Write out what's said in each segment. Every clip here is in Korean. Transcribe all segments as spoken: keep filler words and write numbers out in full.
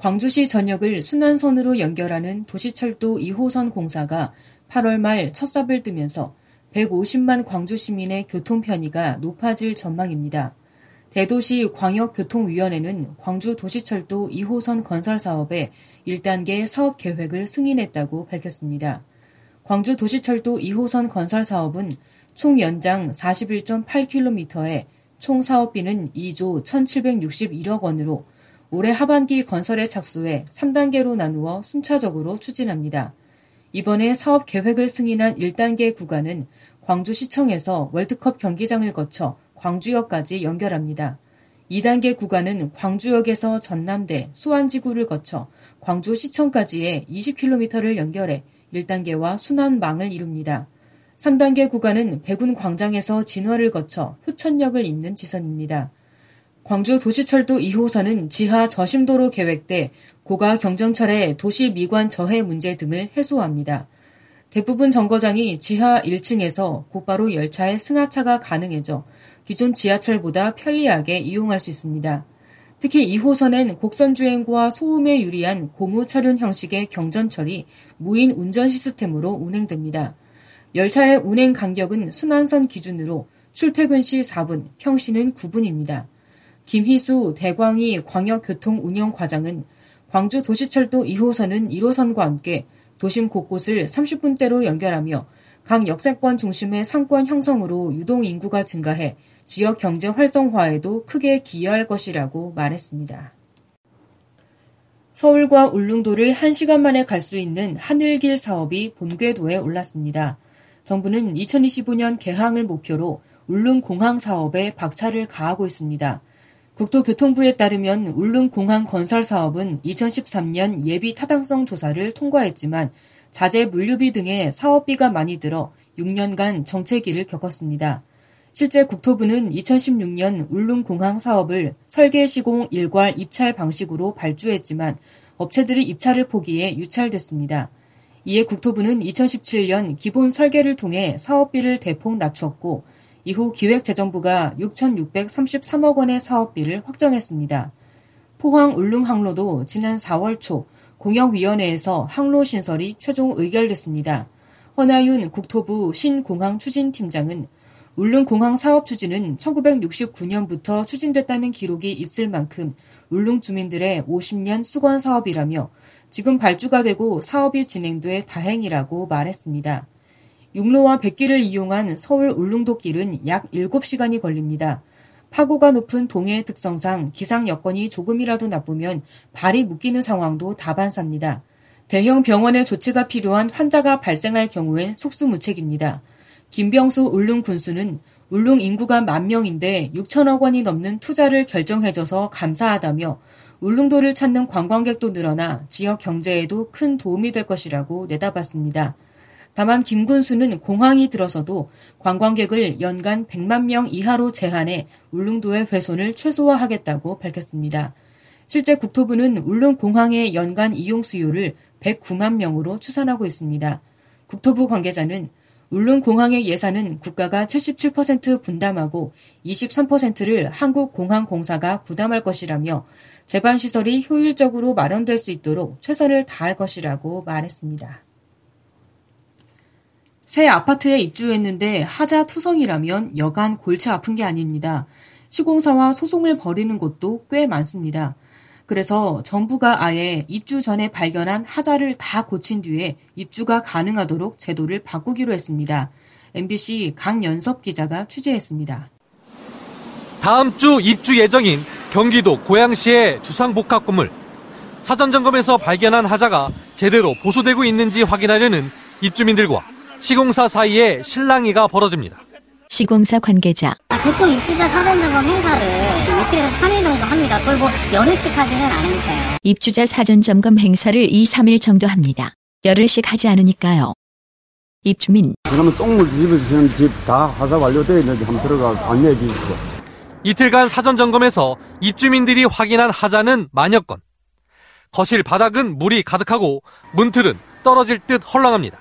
광주시 전역을 순환선으로 연결하는 도시철도 이호선 공사가 팔월 말 첫삽을 뜨면서 백오십만 광주시민의 교통 편의가 높아질 전망입니다. 대도시 광역교통위원회는 광주 도시철도 이호선 건설 사업의 일 단계 사업 계획을 승인했다고 밝혔습니다. 광주 도시철도 이호선 건설 사업은 총 연장 사십일 점 팔 킬로미터에 총 사업비는 이조 천칠백육십일억 원으로 올해 하반기 건설의 착수에 삼 단계로 나누어 순차적으로 추진합니다. 이번에 사업 계획을 승인한 일 단계 구간은 광주시청에서 월드컵 경기장을 거쳐 광주역까지 연결합니다. 이 단계 구간은 광주역에서 전남대, 수안지구를 거쳐 광주시청까지의 이십 킬로미터를 연결해 일 단계와 순환망을 이룹니다. 삼 단계 구간은 백운광장에서 진화를 거쳐 효천역을 잇는 지선입니다. 광주 도시철도 이 호선은 지하 저심도로 계획돼 고가 경전철의 도시 미관 저해 문제 등을 해소합니다. 대부분 정거장이 지하 일 층에서 곧바로 열차의 승하차가 가능해져 기존 지하철보다 편리하게 이용할 수 있습니다. 특히 이 호선엔 곡선 주행과 소음에 유리한 고무 차륜 형식의 경전철이 무인 운전 시스템으로 운행됩니다. 열차의 운행 간격은 순환선 기준으로 출퇴근 시 사 분, 평시는 구 분입니다. 김희수 대광희 광역교통운영과장은 광주 도시철도 이 호선은 일 호선과 함께 도심 곳곳을 삼십 분대로 연결하며 각 역세권 중심의 상권 형성으로 유동인구가 증가해 지역 경제 활성화에도 크게 기여할 것이라고 말했습니다. 서울과 울릉도를 한 시간 만에 갈 수 있는 하늘길 사업이 본궤도에 올랐습니다. 정부는 이천이십오년 개항을 목표로 울릉공항 사업에 박차를 가하고 있습니다. 국토교통부에 따르면 울릉공항 건설 사업은 이천십삼년 예비 타당성 조사를 통과했지만 자재 물류비 등의 사업비가 많이 들어 육 년간 정체기를 겪었습니다. 실제 국토부는 이천십육년 울릉공항 사업을 설계 시공 일괄 입찰 방식으로 발주했지만 업체들이 입찰을 포기해 유찰됐습니다. 이에 국토부는 이천십칠년 기본 설계를 통해 사업비를 대폭 낮췄고 이후 기획재정부가 육천육백삼십삼억 원의 사업비를 확정했습니다. 포항 울릉항로도 지난 사월 초 공영위원회에서 항로 신설이 최종 의결됐습니다. 허나윤 국토부 신공항 추진팀장은 울릉공항 사업 추진은 천구백육십구년부터 추진됐다는 기록이 있을 만큼 울릉 주민들의 오십 년 수건 사업이라며 지금 발주가 되고 사업이 진행돼 다행이라고 말했습니다. 육로와 백길을 이용한 서울 울릉도길은 약 일곱 시간이 걸립니다. 파고가 높은 동해의 특성상 기상 여건이 조금이라도 나쁘면 발이 묶이는 상황도 다반사입니다. 대형 병원의 조치가 필요한 환자가 발생할 경우엔 속수무책입니다. 김병수 울릉군수는 울릉 인구가 만 명인데 육천억 원이 넘는 투자를 결정해줘서 감사하다며 울릉도를 찾는 관광객도 늘어나 지역 경제에도 큰 도움이 될 것이라고 내다봤습니다. 다만 김 군수는 공항이 들어서도 관광객을 연간 백만 명 이하로 제한해 울릉도의 훼손을 최소화하겠다고 밝혔습니다. 실제 국토부는 울릉공항의 연간 이용 수요를 백구만 명으로 추산하고 있습니다. 국토부 관계자는 울릉공항의 예산은 국가가 칠십칠 퍼센트 분담하고 이십삼 퍼센트를 한국공항공사가 부담할 것이라며 제반시설이 효율적으로 마련될 수 있도록 최선을 다할 것이라고 말했습니다. 새 아파트에 입주했는데 하자 투성이라면 여간 골치 아픈 게 아닙니다. 시공사와 소송을 벌이는 곳도 꽤 많습니다. 그래서 정부가 아예 입주 전에 발견한 하자를 다 고친 뒤에 입주가 가능하도록 제도를 바꾸기로 했습니다. 엠비씨 강연섭 기자가 취재했습니다. 다음 주 입주 예정인 경기도 고양시의 주상복합 건물. 사전 점검에서 발견한 하자가 제대로 보수되고 있는지 확인하려는 입주민들과 시공사 사이에 실랑이가 벌어집니다. 시공사 관계자. 아, 보통 입주자 사전 점검 행사를 이틀에서 삼 일 정도 합니다. 그걸 뭐 여느 시까지는 안 하니까요. 입주자 사전 점검 행사를 이, 삼 일 정도 합니다. 열흘씩 하지 않으니까요. 입주민. 그러면 똥물 집을 지은 집 다 하사 완료되어 있는지 한번 들어가 안내해 주십시오. 이틀간 사전 점검에서 입주민들이 확인한 하자는 만여 건. 거실 바닥은 물이 가득하고 문틀은 떨어질 듯 헐렁합니다.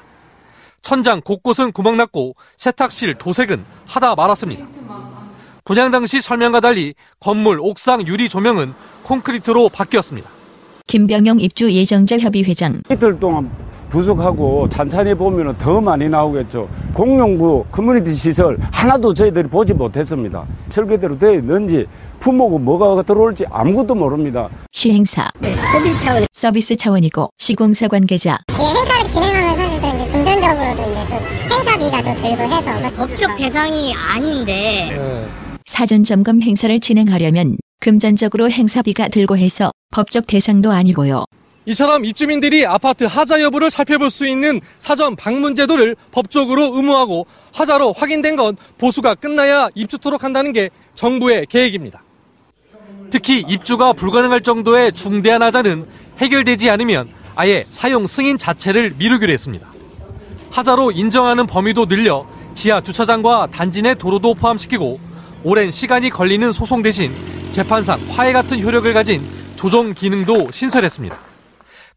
천장 곳곳은 구멍났고 세탁실 도색은 하다 말았습니다. 분양 당시 설명과 달리 건물 옥상 유리 조명은 콘크리트로 바뀌었습니다. 김병영 입주 예정자 협의회장. 이틀 동안 부족하고 찬찬히 보면 더 많이 나오겠죠. 공용구 커뮤니티 시설 하나도 저희들이 보지 못했습니다. 설계대로 되어 있는지 품목은 뭐가 들어올지 아무것도 모릅니다. 시행사. 네, 서비스 차원. 서비스 차원이고 시공사 관계자. 이 행사를 진행하면서도 이제 금전적으로도 이제 또 행사비가 또 들고 해서 법적 대상이 아닌데. 네. 사전 점검 행사를 진행하려면 금전적으로 행사비가 들고 해서 법적 대상도 아니고요. 이처럼 입주민들이 아파트 하자 여부를 살펴볼 수 있는 사전 방문 제도를 법적으로 의무하고 하자로 확인된 건 보수가 끝나야 입주토록 한다는 게 정부의 계획입니다. 특히 입주가 불가능할 정도의 중대한 하자는 해결되지 않으면 아예 사용 승인 자체를 미루기로 했습니다. 하자로 인정하는 범위도 늘려 지하 주차장과 단지 내 도로도 포함시키고 오랜 시간이 걸리는 소송 대신 재판상 화해 같은 효력을 가진 조정 기능도 신설했습니다.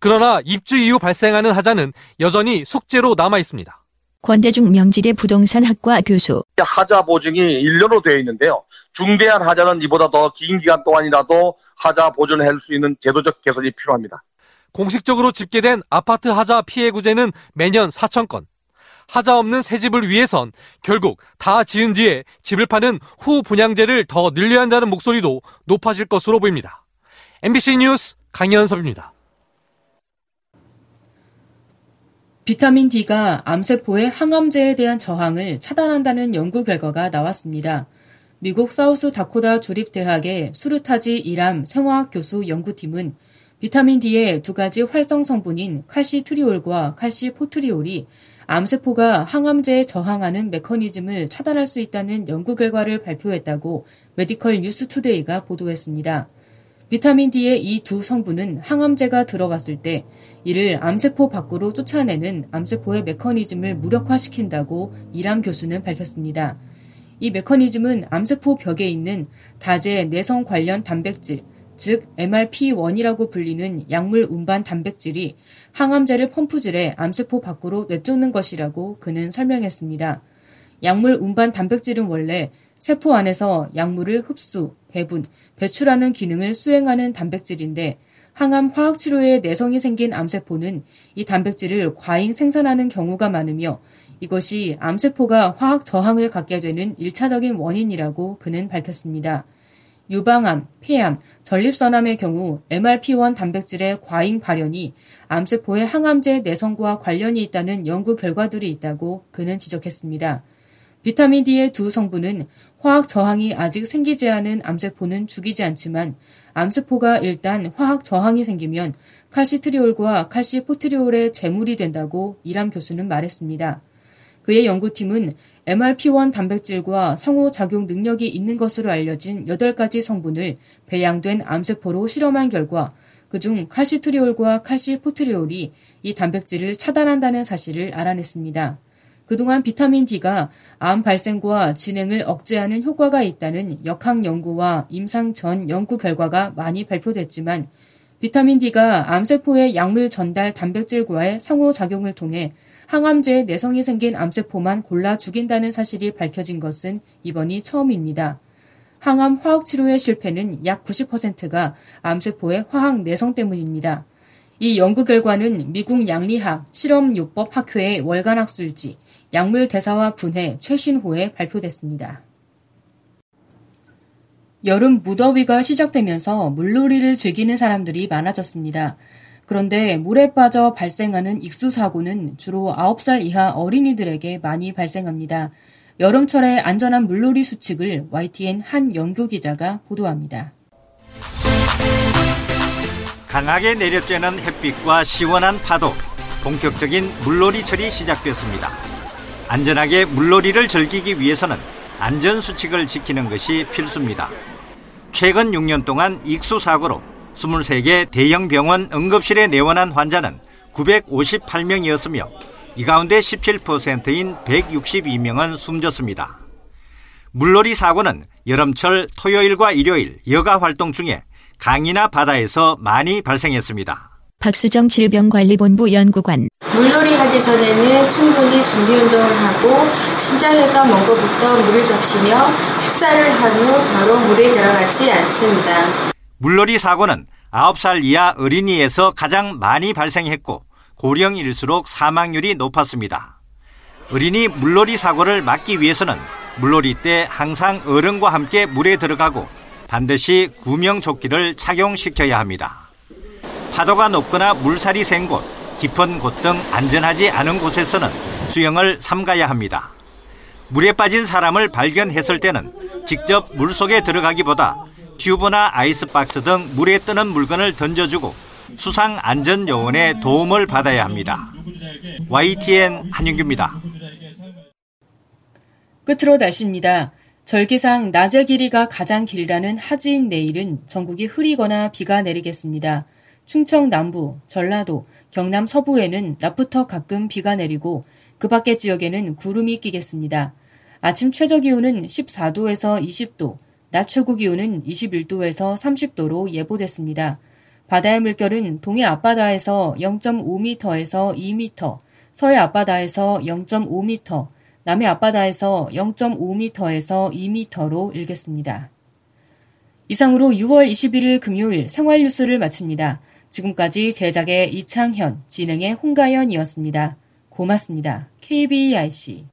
그러나 입주 이후 발생하는 하자는 여전히 숙제로 남아 있습니다. 권대중 명지대 부동산학과 교수. 하자 보증이 일 년으로 되어 있는데요. 중대한 하자는 이보다 더 긴 기간 동안이라도 하자 보존을 할 수 있는 제도적 개선이 필요합니다. 공식적으로 집계된 아파트 하자 피해 구제는 매년 사천 건. 하자 없는 새 집을 위해선 결국 다 지은 뒤에 집을 파는 후 분양제를 더 늘려야 한다는 목소리도 높아질 것으로 보입니다. 엠비씨 뉴스 강현섭입니다. 비타민 D가 암세포의 항암제에 대한 저항을 차단한다는 연구 결과가 나왔습니다. 미국 사우스 다코타 주립대학의 수르타지 이람 생화학 교수 연구팀은 비타민 D의 두 가지 활성 성분인 칼시트리올과 칼시포트리올이 암세포가 항암제에 저항하는 메커니즘을 차단할 수 있다는 연구 결과를 발표했다고 메디컬 뉴스 투데이가 보도했습니다. 비타민 D의 이 두 성분은 항암제가 들어갔을 때 이를 암세포 밖으로 쫓아내는 암세포의 메커니즘을 무력화시킨다고 이람 교수는 밝혔습니다. 이 메커니즘은 암세포 벽에 있는 다제 내성 관련 단백질, 즉 엠알피원이라고 불리는 약물 운반 단백질이 항암제를 펌프질해 암세포 밖으로 내쫓는 것이라고 그는 설명했습니다. 약물 운반 단백질은 원래 세포 안에서 약물을 흡수, 배분, 배출하는 기능을 수행하는 단백질인데 항암 화학치료에 내성이 생긴 암세포는 이 단백질을 과잉 생산하는 경우가 많으며 이것이 암세포가 화학 저항을 갖게 되는 일차적인 원인이라고 그는 밝혔습니다. 유방암, 폐암, 전립선암의 경우 엠알피원 단백질의 과잉 발현이 암세포의 항암제 내성과 관련이 있다는 연구 결과들이 있다고 그는 지적했습니다. 비타민 D의 두 성분은 화학 저항이 아직 생기지 않은 암세포는 죽이지 않지만 암세포가 일단 화학 저항이 생기면 칼시트리올과 칼시포트리올의 제물이 된다고 이람 교수는 말했습니다. 그의 연구팀은 엠알피원 단백질과 상호작용 능력이 있는 것으로 알려진 여덟 가지 성분을 배양된 암세포로 실험한 결과 그중 칼시트리올과 칼시포트리올이 이 단백질을 차단한다는 사실을 알아냈습니다. 그동안 비타민 D가 암 발생과 진행을 억제하는 효과가 있다는 역학 연구와 임상 전 연구 결과가 많이 발표됐지만 비타민 D가 암세포의 약물 전달 단백질과의 상호작용을 통해 항암제 내성이 생긴 암세포만 골라 죽인다는 사실이 밝혀진 것은 이번이 처음입니다. 항암 화학 치료의 실패는 약 구십 퍼센트가 암세포의 화학 내성 때문입니다. 이 연구 결과는 미국 양리학 실험요법학회의 월간 학술지 약물 대사와 분해 최신호에 발표됐습니다. 여름 무더위가 시작되면서 물놀이를 즐기는 사람들이 많아졌습니다. 그런데 물에 빠져 발생하는 익수 사고는 주로 아홉 살 이하 어린이들에게 많이 발생합니다. 여름철에 안전한 물놀이 수칙을 와이티엔 한영규 기자가 보도합니다. 강하게 내려쬐는 햇빛과 시원한 파도, 본격적인 물놀이철이 시작됐습니다. 안전하게 물놀이를 즐기기 위해서는 안전수칙을 지키는 것이 필수입니다. 최근 육 년 동안 익수사고로 이십삼 개 대형 병원 응급실에 내원한 환자는 구백오십팔 명이었으며 이 가운데 십칠 퍼센트인 백육십이 명은 숨졌습니다. 물놀이 사고는 여름철 토요일과 일요일 여가 활동 중에 강이나 바다에서 많이 발생했습니다. 박수정 질병관리본부 연구관. 물놀이 하기 전에는 충분히 준비운동을 하고 심장에서 먼 곳부터 물을 적시며 식사를 한 후 바로 물에 들어가지 않습니다. 물놀이 사고는 아홉 살 이하 어린이에서 가장 많이 발생했고 고령일수록 사망률이 높았습니다. 어린이 물놀이 사고를 막기 위해서는 물놀이 때 항상 어른과 함께 물에 들어가고 반드시 구명조끼를 착용시켜야 합니다. 파도가 높거나 물살이 센 곳, 깊은 곳 등 안전하지 않은 곳에서는 수영을 삼가야 합니다. 물에 빠진 사람을 발견했을 때는 직접 물속에 들어가기보다 튜브나 아이스박스 등 물에 뜨는 물건을 던져주고 수상안전요원의 도움을 받아야 합니다. 와이티엔 한영규입니다. 끝으로 날씨입니다. 절기상 낮의 길이가 가장 길다는 하지인 내일은 전국이 흐리거나 비가 내리겠습니다. 충청 남부, 전라도, 경남 서부에는 낮부터 가끔 비가 내리고 그 밖의 지역에는 구름이 끼겠습니다. 아침 최저기온은 십사 도에서 이십 도, 낮 최고기온은 이십일 도에서 삼십 도로 예보됐습니다. 바다의 물결은 동해 앞바다에서 영 점 오 미터에서 이 미터, 서해 앞바다에서 영 점 오 미터, 남해 앞바다에서 영 점 오 미터에서 이 미터로 일겠습니다. 이상으로 유월 이십일일 금요일 생활 뉴스를 마칩니다. 지금까지 제작의 이창현, 진행의 홍가연이었습니다. 고맙습니다. 케이비아이씨